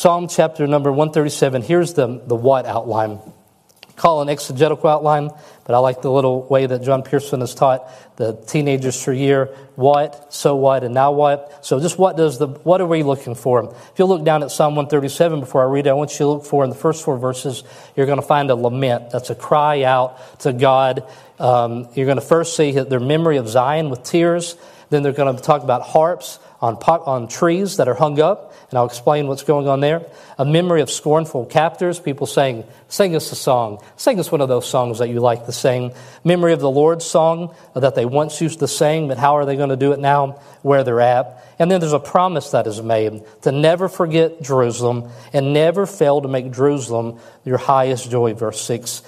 Psalm chapter number 137. Here's the what outline. Call an exegetical outline, but I like the little way that John Pearson has taught the teenagers for a year. What, so what, and now what. So just what are we looking for? If you look down at Psalm 137 before I read it, I want you to look for in the first four verses, you're going to find a lament. That's a cry out to God. You're going to first see their memory of Zion with tears. Then they're going to talk about harps on trees that are hung up, and I'll explain what's going on there. A memory of scornful captors, people saying, sing us a song. Sing us one of those songs that you like to sing. Memory of the Lord's song that they once used to sing, but how are they going to do it now where they're at? And then there's a promise that is made to never forget Jerusalem and never fail to make Jerusalem your highest joy, verse 6.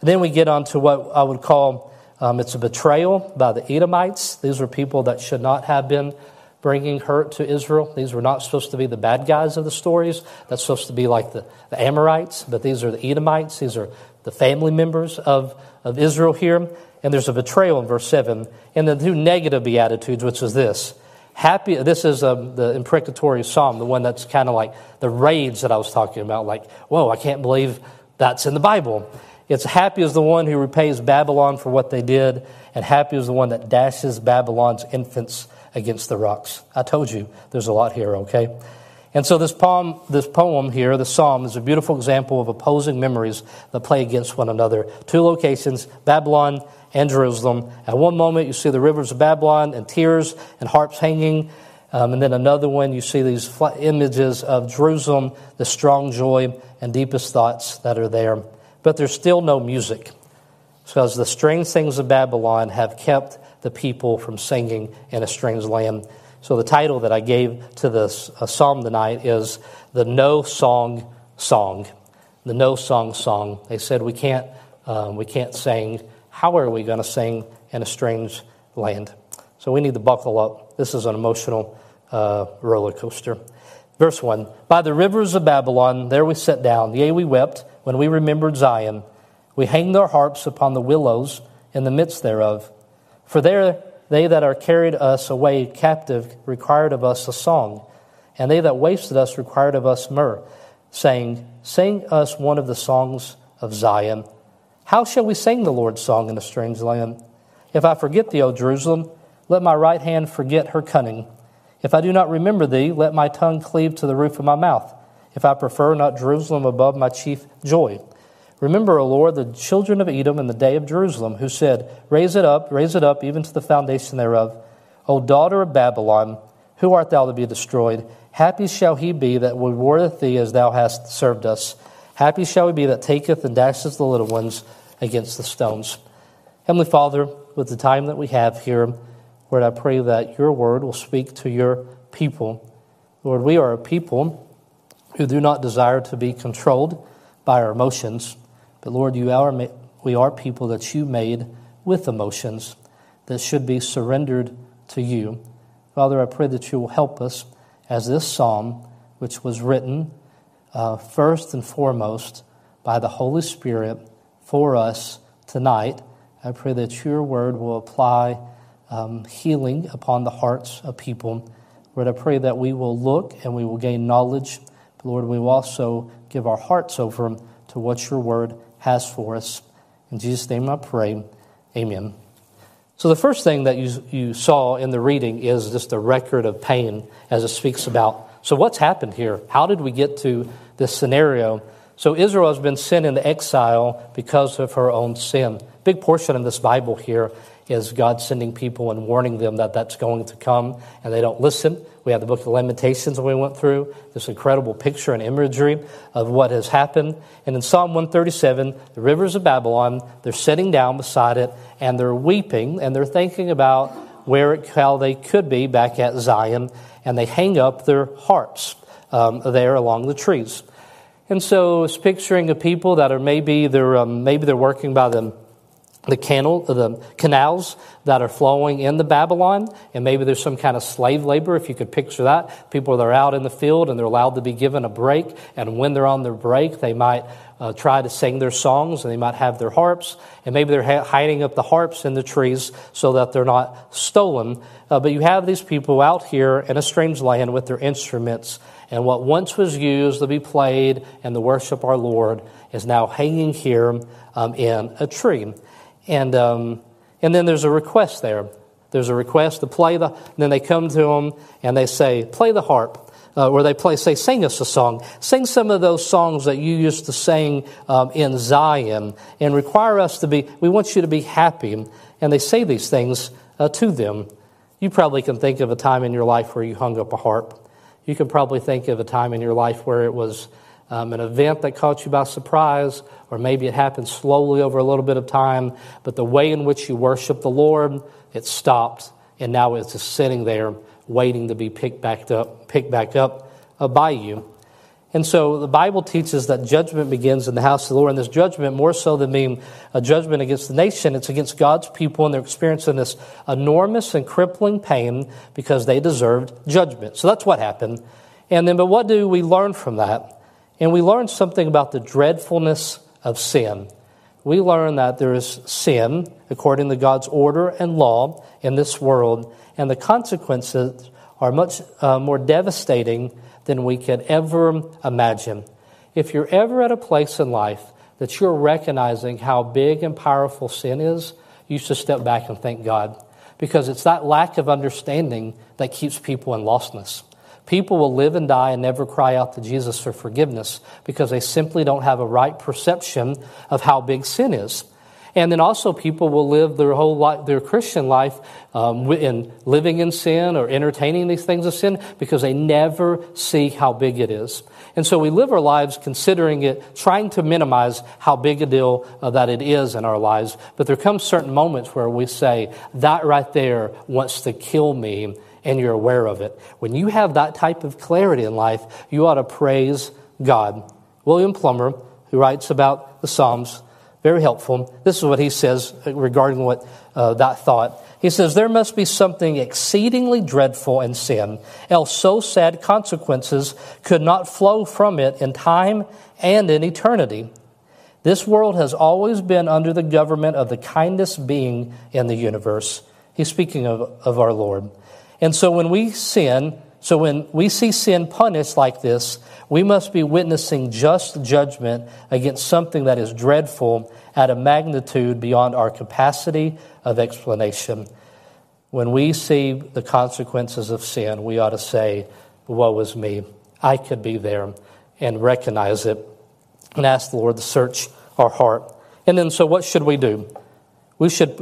Then we get on to what I would call, it's a betrayal by the Edomites. These are people that should not have been bringing hurt to Israel. These were not supposed to be the bad guys of the stories. That's supposed to be like the Amorites, but these are the Edomites. These are the family members of Israel here. And there's a betrayal in verse 7. And the two negative beatitudes, which is this. Happy. This is the imprecatory psalm, the one that's kind of like the rage that I was talking about. Like, whoa, I can't believe that's in the Bible. It's happy is the one who repays Babylon for what they did, and happy is the one that dashes Babylon's infants against the rocks. I told you, there's a lot here, okay? And so this poem here, the psalm, is a beautiful example of opposing memories that play against one another. Two locations, Babylon and Jerusalem. At one moment, you see the rivers of Babylon and tears and harps hanging. And then another one, you see these images of Jerusalem, the strong joy and deepest thoughts that are there. But there's still no music, because the strange things of Babylon have kept the people from singing in a strange land. So the title that I gave to this psalm tonight is The No Song Song. The No Song Song. They said we can't sing. How are we going to sing in a strange land? So we need to buckle up. This is an emotional roller coaster. Verse 1, by the rivers of Babylon, there we sat down. Yea, we wept when we remembered Zion. We hanged our harps upon the willows in the midst thereof. For there they that are carried us away captive required of us a song, and they that wasted us required of us myrrh, saying, sing us one of the songs of Zion. How shall we sing the Lord's song in a strange land? If I forget thee, O Jerusalem, let my right hand forget her cunning. If I do not remember thee, let my tongue cleave to the roof of my mouth, if I prefer not Jerusalem above my chief joy. Remember, O Lord, the children of Edom in the day of Jerusalem, who said, raise it up, even to the foundation thereof. O daughter of Babylon, who art thou to be destroyed? Happy shall he be that rewardeth thee as thou hast served us. Happy shall he be that taketh and dasheth the little ones against the stones. Heavenly Father, with the time that we have here, Lord, I pray that your word will speak to your people. Lord, we are a people who do not desire to be controlled by our emotions. But Lord, we are people that you made with emotions that should be surrendered to you. Father, I pray that you will help us as this psalm, which was written first and foremost by the Holy Spirit for us tonight. I pray that your word will apply healing upon the hearts of people. Lord, I pray that we will look and we will gain knowledge. But Lord, we will also give our hearts over to what your word has for us. In Jesus' name I pray, amen. So the first thing that you saw in the reading is just a record of pain as it speaks about, so what's happened here? How did we get to this scenario? So Israel has been sent into exile because of her own sin. A big portion of this Bible here is God sending people and warning them that that's going to come, and they don't listen. We have the book of Lamentations that we went through, this incredible picture and imagery of what has happened. And in Psalm 137, the rivers of Babylon, they're sitting down beside it, and they're weeping, and they're thinking about how they could be back at Zion, and they hang up their harps there along the trees. And so it's picturing a people that are maybe they're working by them. The canals that are flowing into Babylon, and maybe there's some kind of slave labor, if you could picture that. People that are out in the field, and they're allowed to be given a break, and when they're on their break, they might try to sing their songs, and they might have their harps, and maybe they're hiding up the harps in the trees so that they're not stolen. But you have these people out here in a strange land with their instruments, And what once was used to be played and to worship our Lord is now hanging here in a tree. And then there's a request there. There's a request to play the... Then they come to him and they say, play the harp. Where they say, sing us a song. Sing some of those songs that you used to sing in Zion, and require us to be, we want you to be happy. And they say these things to them. You probably can think of a time in your life where you hung up a harp. You can probably think of a time in your life where it was an event that caught you by surprise, or maybe it happened slowly over a little bit of time, but the way in which you worship the Lord, it stopped, and now it's just sitting there waiting to be picked back up by you. And so the Bible teaches that judgment begins in the house of the Lord, and this judgment, more so than being a judgment against the nation, it's against God's people, and they're experiencing this enormous and crippling pain because they deserved judgment. So that's what happened. And then, but what do we learn from that? And we learn something about the dreadfulness of sin. We learn that there is sin according to God's order and law in this world, and the consequences are much more devastating than we could ever imagine. If you're ever at a place in life that you're recognizing how big and powerful sin is, you should step back and thank God, because it's that lack of understanding that keeps people in lostness. People will live and die and never cry out to Jesus for forgiveness because they simply don't have a right perception of how big sin is. And then also people will live their whole life, their Christian life, in living in sin or entertaining these things of sin because they never see how big it is. And so we live our lives considering it, trying to minimize how big a deal that it is in our lives. But there come certain moments where we say, that right there wants to kill me, and you're aware of it. When you have that type of clarity in life, you ought to praise God. William Plummer, who writes about the Psalms, very helpful. This is what he says regarding what that thought. He says, there must be something exceedingly dreadful in sin, else so sad consequences could not flow from it in time and in eternity. This world has always been under the government of the kindest being in the universe. He's speaking of our Lord. And so when we sin, so when we see sin punished like this, we must be witnessing just judgment against something that is dreadful at a magnitude beyond our capacity of explanation. When we see the consequences of sin, we ought to say, woe is me. I could be there, and recognize it and ask the Lord to search our heart. And then, so what should we do? We should,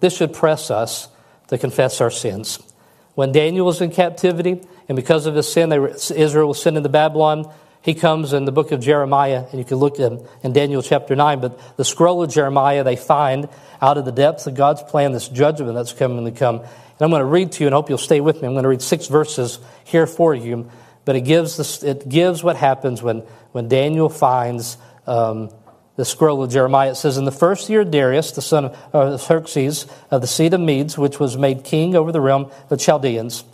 this should press us to confess our sins. When Daniel was in captivity, and because of his sin, Israel was sent into Babylon, he comes in the book of Jeremiah, and you can look in Daniel chapter 9, but the scroll of Jeremiah, they find out of the depths of God's plan this judgment that's coming to come. And I'm going to read to you, and I hope you'll stay with me. I'm going to read 6 verses here for you, but it gives what happens when Daniel finds the scroll of Jeremiah. It says, in the first year of Darius, the son of Xerxes, of the seed of Medes, which was made king over the realm of Chaldeans.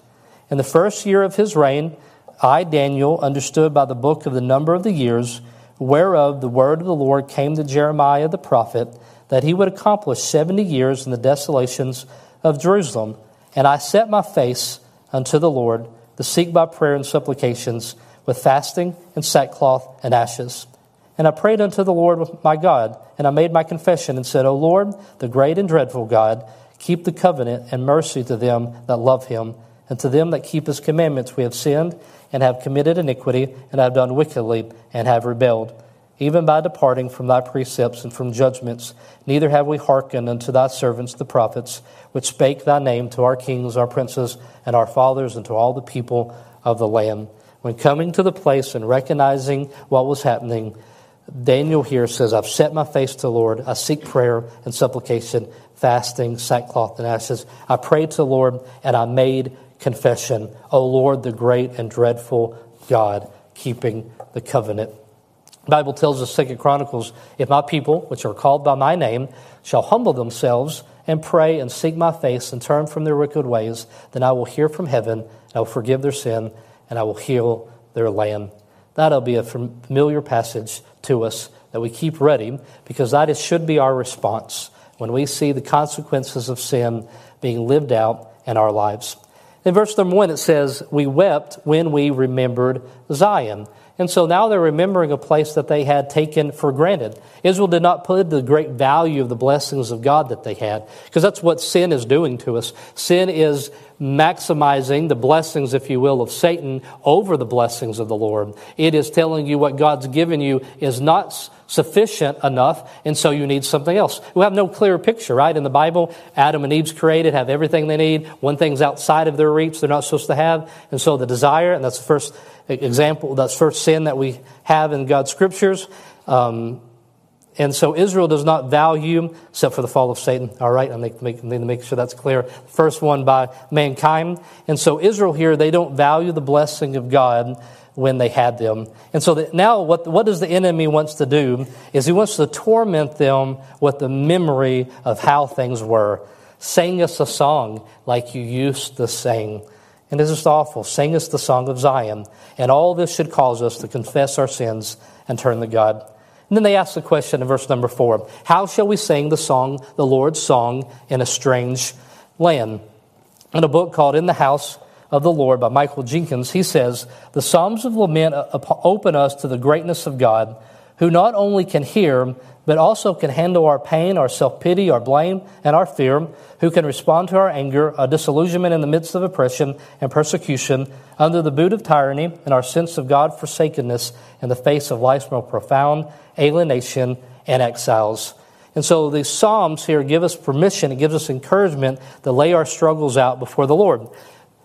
In the first year of his reign, I, Daniel, understood by the book of the number of the years, whereof the word of the Lord came to Jeremiah the prophet, that he would accomplish 70 years in the desolations of Jerusalem. And I set my face unto the Lord, to seek by prayer and supplications, with fasting and sackcloth and ashes. And I prayed unto the Lord my God, and I made my confession and said, O Lord, the great and dreadful God, keep the covenant and mercy to them that love him, and to them that keep his commandments. We have sinned and have committed iniquity, and have done wickedly and have rebelled, even by departing from thy precepts and from judgments. Neither have we hearkened unto thy servants the prophets, which spake thy name to our kings, our princes, and our fathers, and to all the people of the land. When coming to the place and recognizing what was happening, Daniel here says, I've set my face to the Lord. I seek prayer and supplication, fasting, sackcloth, and ashes. I prayed to the Lord, and I made confession. O Lord, the great and dreadful God, keeping the covenant. The Bible tells us, 2 Chronicles, if my people, which are called by my name, shall humble themselves and pray and seek my face and turn from their wicked ways, then I will hear from heaven, and I will forgive their sin, and I will heal their land. That'll be a familiar passage to us that we keep ready, because that should be our response when we see the consequences of sin being lived out in our lives. In verse number 1, it says, "We wept when we remembered Zion." And so now they're remembering a place that they had taken for granted. Israel did not put the great value of the blessings of God that they had, because that's what sin is doing to us. Sin is maximizing the blessings, if you will, of Satan over the blessings of the Lord. It is telling you what God's given you is not sufficient enough, and so you need something else. We have no clear picture, right? In the Bible, Adam and Eve's created, have everything they need. One thing's outside of their reach they're not supposed to have. And so the desire, and that's the first example, that's first sin that we have in God's scriptures. And so Israel does not value, except for the fall of Satan. All right, I need to make sure that's clear. First one by mankind. And so Israel here, they don't value the blessing of God when they had them. And so that now what does the enemy wants to do is he wants to torment them with the memory of how things were. Sing us a song like you used to sing. And this is awful. Sing us the song of Zion. And all this should cause us to confess our sins and turn to God. And then they ask the question in verse number 4, how shall we sing the song, the Lord's song, in a strange land? In a book called In the House of the Lord by Michael Jenkins, he says, the Psalms of Lament open us to the greatness of God, who not only can hear, but also can handle our pain, our self-pity, our blame, and our fear, who can respond to our anger, our disillusionment in the midst of oppression and persecution, under the boot of tyranny, and our sense of God-forsakenness in the face of life's more profound alienation and exiles. And so these Psalms here give us permission, it gives us encouragement to lay our struggles out before the Lord.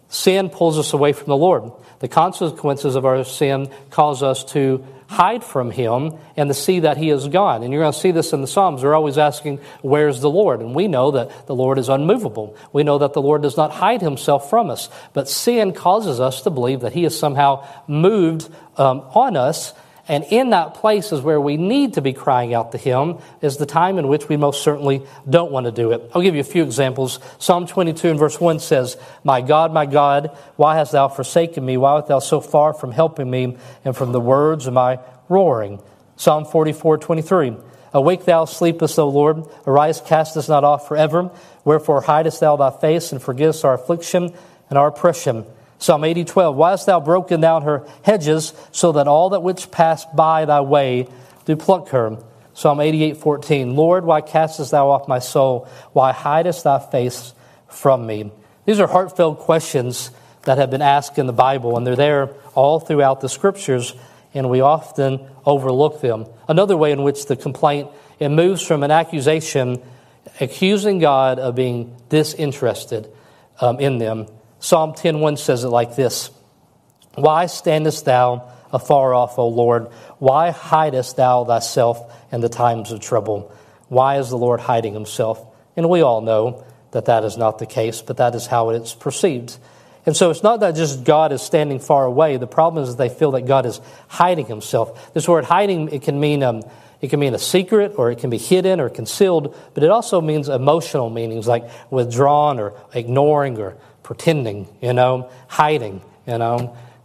Sin pulls us away from the Lord. The consequences of our sin cause us to hide from Him and to see that He is gone. And you're going to see this in the Psalms. They're always asking, where's the Lord? And we know that the Lord is unmovable. We know that the Lord does not hide Himself from us. But sin causes us to believe that He is somehow moved on us. And in that place is where we need to be crying out to Him, is the time in which we most certainly don't want to do it. I'll give you a few examples. Psalm 22 and verse 1 says, my God, why hast thou forsaken me? Why art thou so far from helping me and from the words of my roaring? Psalm 44:23, awake thou sleepest, O Lord. Arise, cast us not off forever. Wherefore hidest thou thy face and forgivest our affliction and our oppression? Psalm 80:12, why hast thou broken down her hedges, so that all that which pass by thy way do pluck her? Psalm 88:14, Lord, why castest thou off my soul? Why hidest thy face from me? These are heartfelt questions that have been asked in the Bible, and they're there all throughout the scriptures, and we often overlook them. Another way in which the complaint, it moves from an accusation, accusing God of being disinterested in them. Psalm 10:1 says it like this, why standest thou afar off, O Lord? Why hidest thou thyself in the times of trouble? Why is the Lord hiding Himself? And we all know that that is not the case, but that is how it's perceived. And so it's not that just God is standing far away. The problem is that they feel that God is hiding Himself. This word hiding, it can mean a secret, or it can be hidden or concealed, but it also means emotional meanings like withdrawn or ignoring or pretending, hiding,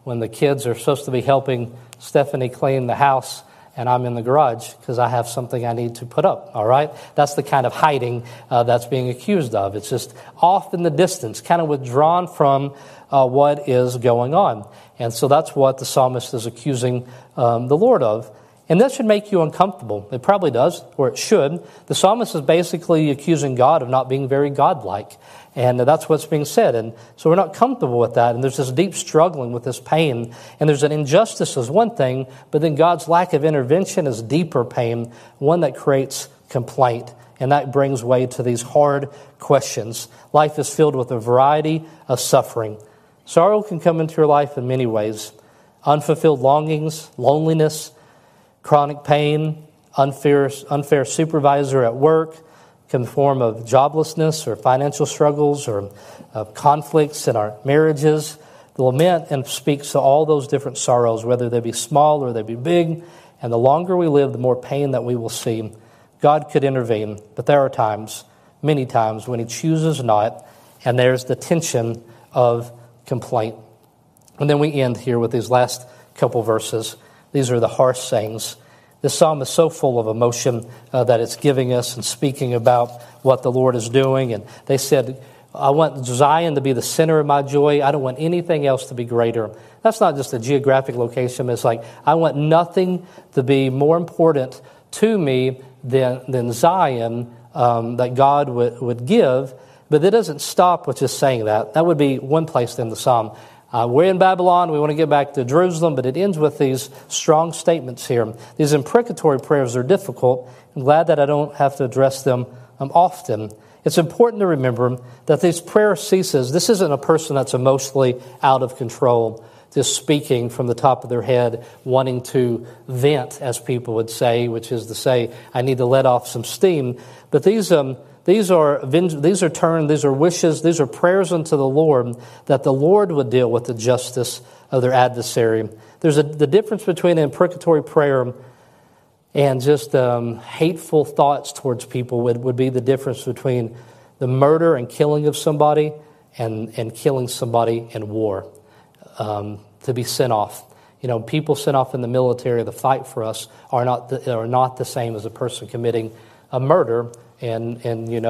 when the kids are supposed to be helping Stephanie clean the house and I'm in the garage because I have something I need to put up, all right? That's the kind of hiding that's being accused of. It's just off in the distance, kind of withdrawn from what is going on. And so that's what the psalmist is accusing the Lord of. And that should make you uncomfortable. It probably does, or it should. The psalmist is basically accusing God of not being very godlike. And that's what's being said. And so we're not comfortable with that. And there's this deep struggling with this pain. And there's an injustice is one thing, but then God's lack of intervention is deeper pain, one that creates complaint. And that brings way to these hard questions. Life is filled with a variety of suffering. Sorrow can come into your life in many ways. Unfulfilled longings, loneliness, chronic pain, unfair supervisor at work, in the form of joblessness or financial struggles or conflicts in our marriages. The lament and speaks to all those different sorrows, whether they be small or they be big. And the longer we live, the more pain that we will see. God could intervene, but there are times, many times, when He chooses not, and there's the tension of complaint. And then we end here with these last couple verses. These are the harsh sayings. This psalm is so full of emotion that it's giving us and speaking about what the Lord is doing. And they said, I want Zion to be the center of my joy. I don't want anything else to be greater. That's not just a geographic location. It's like I want nothing to be more important to me than Zion that God would give. But it doesn't stop with just saying that. That would be one place in the psalm. We're in Babylon. We want to get back to Jerusalem. But it ends with these strong statements here. These imprecatory prayers are difficult. I'm glad that I don't have to address them often. It's important to remember that this prayer ceases. This isn't a person that's emotionally out of control, just speaking from the top of their head, wanting to vent, as people would say, which is to say, I need to let off some steam. But these are wishes, these are prayers unto the Lord, that the Lord would deal with the justice of their adversary. There's the difference between an imprecatory prayer and just hateful thoughts towards people would be the difference between the murder and killing of somebody and killing somebody in war, to be sent off. You know, people sent off in the military to fight for us are not the same as a person committing a murder in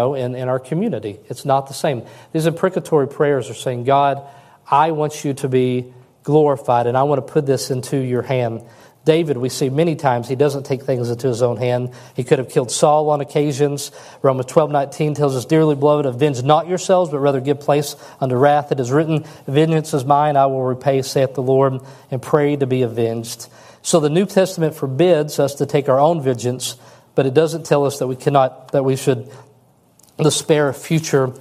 our community. It's not the same. These imprecatory prayers are saying, God, I want you to be glorified, and I want to put this into your hand. David, we see many times, he doesn't take things into his own hand. He could have killed Saul on occasions. Romans 12:19 tells us, dearly beloved, avenge not yourselves, but rather give place unto wrath. It is written, vengeance is mine, I will repay, saith the Lord, and pray to be avenged. So the New Testament forbids us to take our own vengeance, but it doesn't tell us that we should despair of future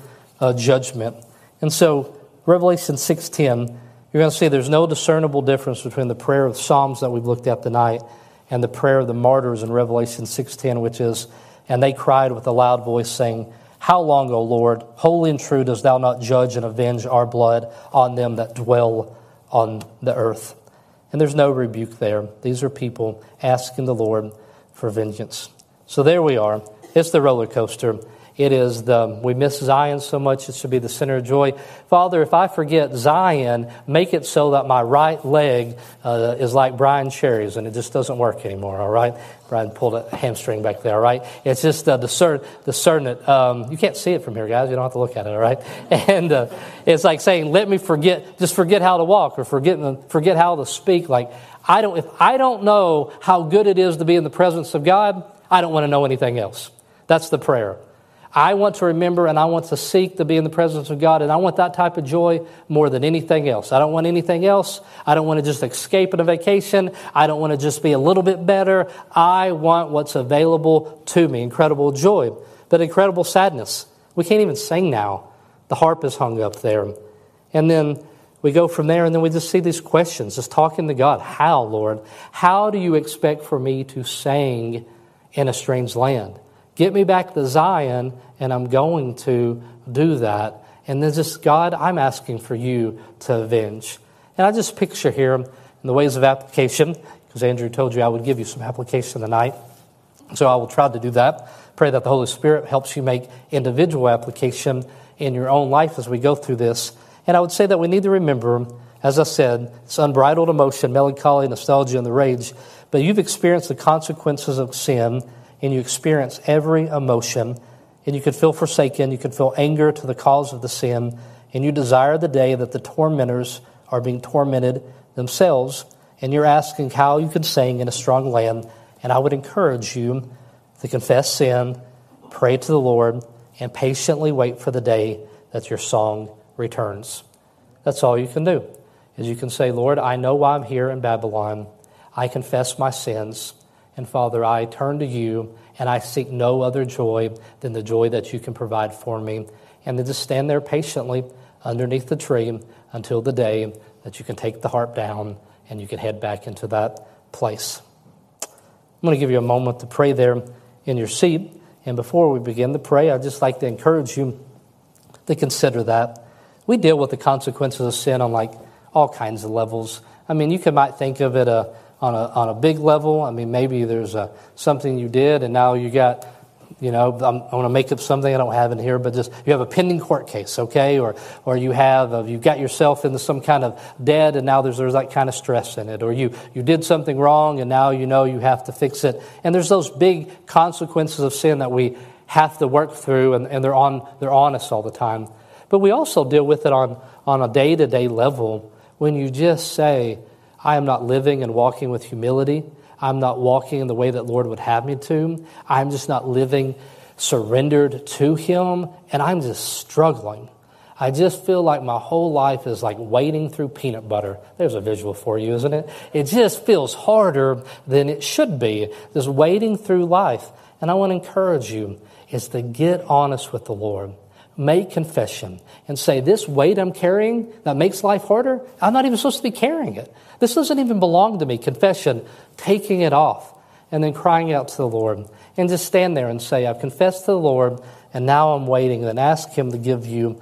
judgment. And so Revelation 6:10, you're going to see there's no discernible difference between the prayer of Psalms that we've looked at tonight and the prayer of the martyrs in Revelation 6:10, which is, and they cried with a loud voice, saying, how long, O Lord, holy and true, dost thou not judge and avenge our blood on them that dwell on the earth? And there's no rebuke there. These are people asking the Lord for vengeance. So there we are. It's the roller coaster. It is we miss Zion so much, it should be the center of joy. Father, if I forget Zion, make it so that my right leg is like Brian Cherry's, and it just doesn't work anymore, all right? Brian pulled a hamstring back there, all right? It's just discern it. You can't see it from here, guys. You don't have to look at it, all right? And it's like saying, let me forget, just forget how to walk or forget how to speak. Like, if I don't know how good it is to be in the presence of God, I don't want to know anything else. That's the prayer. I want to remember, and I want to seek to be in the presence of God, and I want that type of joy more than anything else. I don't want anything else. I don't want to just escape on a vacation. I don't want to just be a little bit better. I want what's available to me. Incredible joy, but incredible sadness. We can't even sing now. The harp is hung up there. And then we go from there, and then we just see these questions, just talking to God. How, Lord? How do you expect for me to sing in a strange land? Get me back to Zion, and I'm going to do that. And then just, God, I'm asking for you to avenge. And I just picture here in the ways of application, because Andrew told you I would give you some application tonight. So I will try to do that. Pray that the Holy Spirit helps you make individual application in your own life as we go through this. And I would say that we need to remember, as I said, it's unbridled emotion, melancholy, nostalgia, and the rage. But you've experienced the consequences of sin, and you experience every emotion, and you could feel forsaken, you could feel anger to the cause of the sin, and you desire the day that the tormentors are being tormented themselves, and you're asking how you can sing in a strong land. And I would encourage you to confess sin, pray to the Lord, and patiently wait for the day that your song returns. That's all you can do, is you can say, Lord, I know why I'm here in Babylon. I confess my sins. And Father, I turn to you, and I seek no other joy than the joy that you can provide for me. And to just stand there patiently underneath the tree until the day that you can take the harp down and you can head back into that place. I'm going to give you a moment to pray there in your seat. And before we begin to pray, I'd just like to encourage you to consider that. We deal with the consequences of sin on all kinds of levels. I mean, you might think of it on a big level. I mean, maybe there's something you did, and now you got, I'm going to make up something I don't have in here, but just you have a pending court case, okay? Or you have you've got yourself into some kind of debt, and now there's that kind of stress in it. Or you did something wrong, and now you have to fix it. And there's those big consequences of sin that we have to work through, and they're on us all the time. But we also deal with it on a day-to-day level when you just say, I am not living and walking with humility. I'm not walking in the way that Lord would have me to. I'm just not living surrendered to Him, and I'm just struggling. I just feel like my whole life is like wading through peanut butter. There's a visual for you, isn't it? It just feels harder than it should be, just wading through life. And I want to encourage you is to get honest with the Lord. Make confession and say, this weight I'm carrying that makes life harder, I'm not even supposed to be carrying it. This doesn't even belong to me. Confession, taking it off, and then crying out to the Lord. And just stand there and say, I've confessed to the Lord, and now I'm waiting, and then ask Him to give you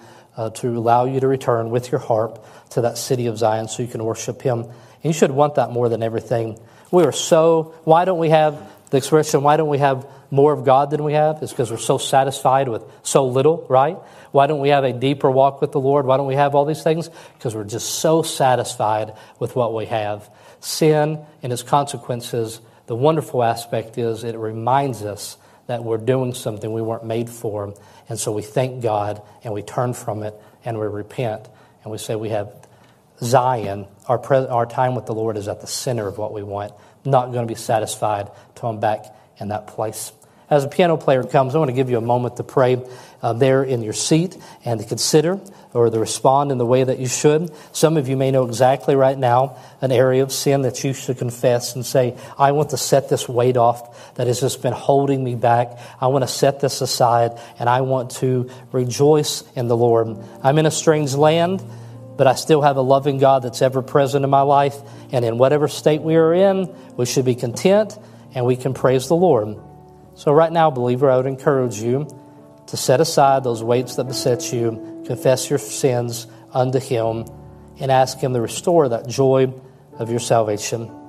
to allow you to return with your harp to that city of Zion so you can worship Him. And you should want that more than everything. Why don't we have the expression, why don't we have more of God than we have? It's because we're so satisfied with so little, right? Why don't we have a deeper walk with the Lord? Why don't we have all these things? Because we're just so satisfied with what we have. Sin and its consequences, the wonderful aspect is it reminds us that we're doing something we weren't made for. And so we thank God, and we turn from it, and we repent, and we say we have Zion. Our time with the Lord is at the center of what we want. Not going to be satisfied till I'm back in that place. As a piano player comes, I want to give you a moment to pray there in your seat and to consider or to respond in the way that you should. Some of you may know exactly right now an area of sin that you should confess and say, I want to set this weight off that has just been holding me back. I want to set this aside, and I want to rejoice in the Lord. I'm in a strange land, but I still have a loving God that's ever present in my life. And in whatever state we are in, we should be content and we can praise the Lord. So right now, believer, I would encourage you to set aside those weights that beset you, confess your sins unto Him, and ask Him to restore that joy of your salvation.